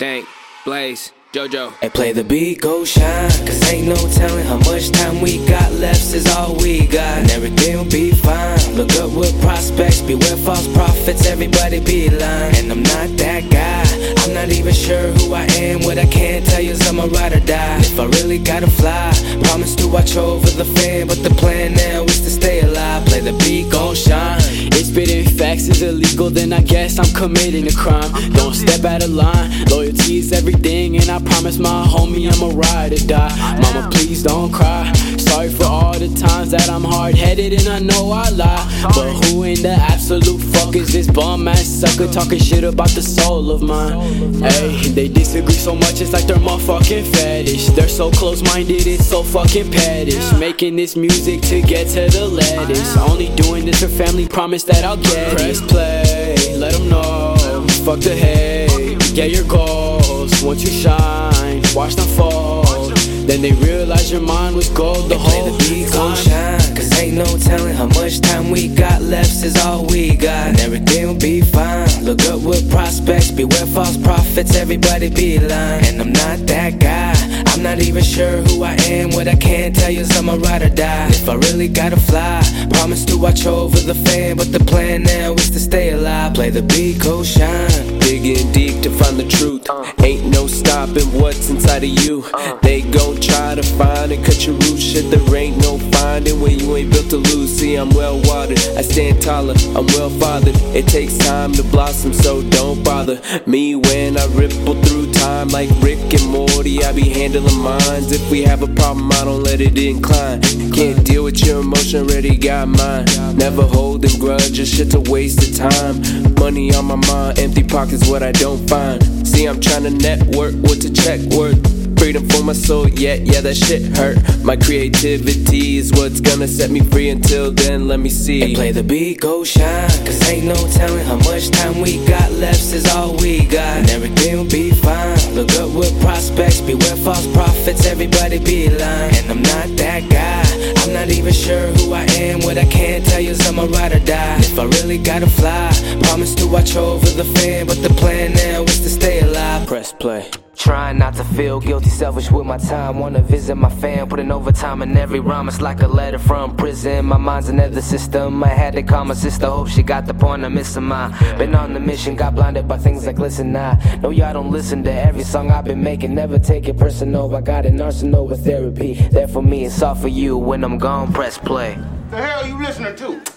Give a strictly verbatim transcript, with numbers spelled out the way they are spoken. Thank Blaze, Jojo. Hey, play the beat, go shine, cause ain't no telling how much time we got left is all we got. And everything'll be fine. Look up with prospects, beware false prophets, everybody be lying. And I'm not that guy, I'm not even sure who I am. What I can tell you is I'ma ride or die. And if I really gotta fly, promise to watch over the fan, but the plan now is to stay alive. Play the beat, go shine. It's spitting facts is illegal, then I guess I'm committing a crime. Don't step out of line, loyalty is everything, and I promise my homie I'ma ride or die. Mama, please don't cry, sorry for all the times that I'm hard-headed and I know I lie. But who in the absolute fuck is this bum-ass sucker talking shit about the soul of mine? Hey, they disagree so much, it's like they're motherfucking fetish. They're so close-minded, it's so fucking pettish. Making this music to get to the latest, only doing this for family, promise that I'll get it. Press play, let them know, fuck the hate, get your goals. Once you shine, watch them fall, then they realize your mind was gold the whole time. Play the beat, go shine, cause ain't no telling how much time we got left is all we got. And everything'll be fine. Look up with prospects, beware false prophets, everybody be lying. And I'm not that guy, I'm not even sure who I am. What I can tell you is I'ma ride or die. And if I really gotta fly, promise to watch over the fan, but the plan now is to stay alive. Play the beat, go shine. Digging deep to find the truth, ain't no stopping what's inside of you. They gon' try to find and cut your roots, shit there ain't no finding when you ain't built to lose. See, I'm well watered, I stand taller, I'm well fathered. It takes time to blossom, so don't bother me when I ripple through time like Rick and Morty. I be handling minds, if we have a problem I don't let it incline. Can't deal with your emotion, already got mine. Never holding grudges, shit's a waste of time. Money on my mind, empty pockets what I don't find. See, I'm trying to network, what's a check worth? Freedom for my soul, yeah, yeah, that shit hurt. My creativity is what's gonna set me free. Until then, let me see. And play the beat, go shine, cause ain't no telling how much time we got left is all we got. And everything'll be fine. Look up with prospects, beware false prophets, everybody be lying. And I'm not that guy, I'm not even sure who I am. What I can tell you is I'ma ride or die. And if I really gotta fly, promise to watch over the fan, but the plan now is to stay alive. Press play. Trying not to feel guilty, selfish with my time. Wanna visit my fam, putting overtime in every rhyme. It's like a letter from prison, my mind's another system. I had to call my sister, hope she got the point I'm missing mine. Been on the mission, got blinded by things like listen. I know y'all don't listen to every song I've been making. Never take it personal, I got an arsenal with therapy. There for me, it's all for you, when I'm gone, press play. The hell you listening to?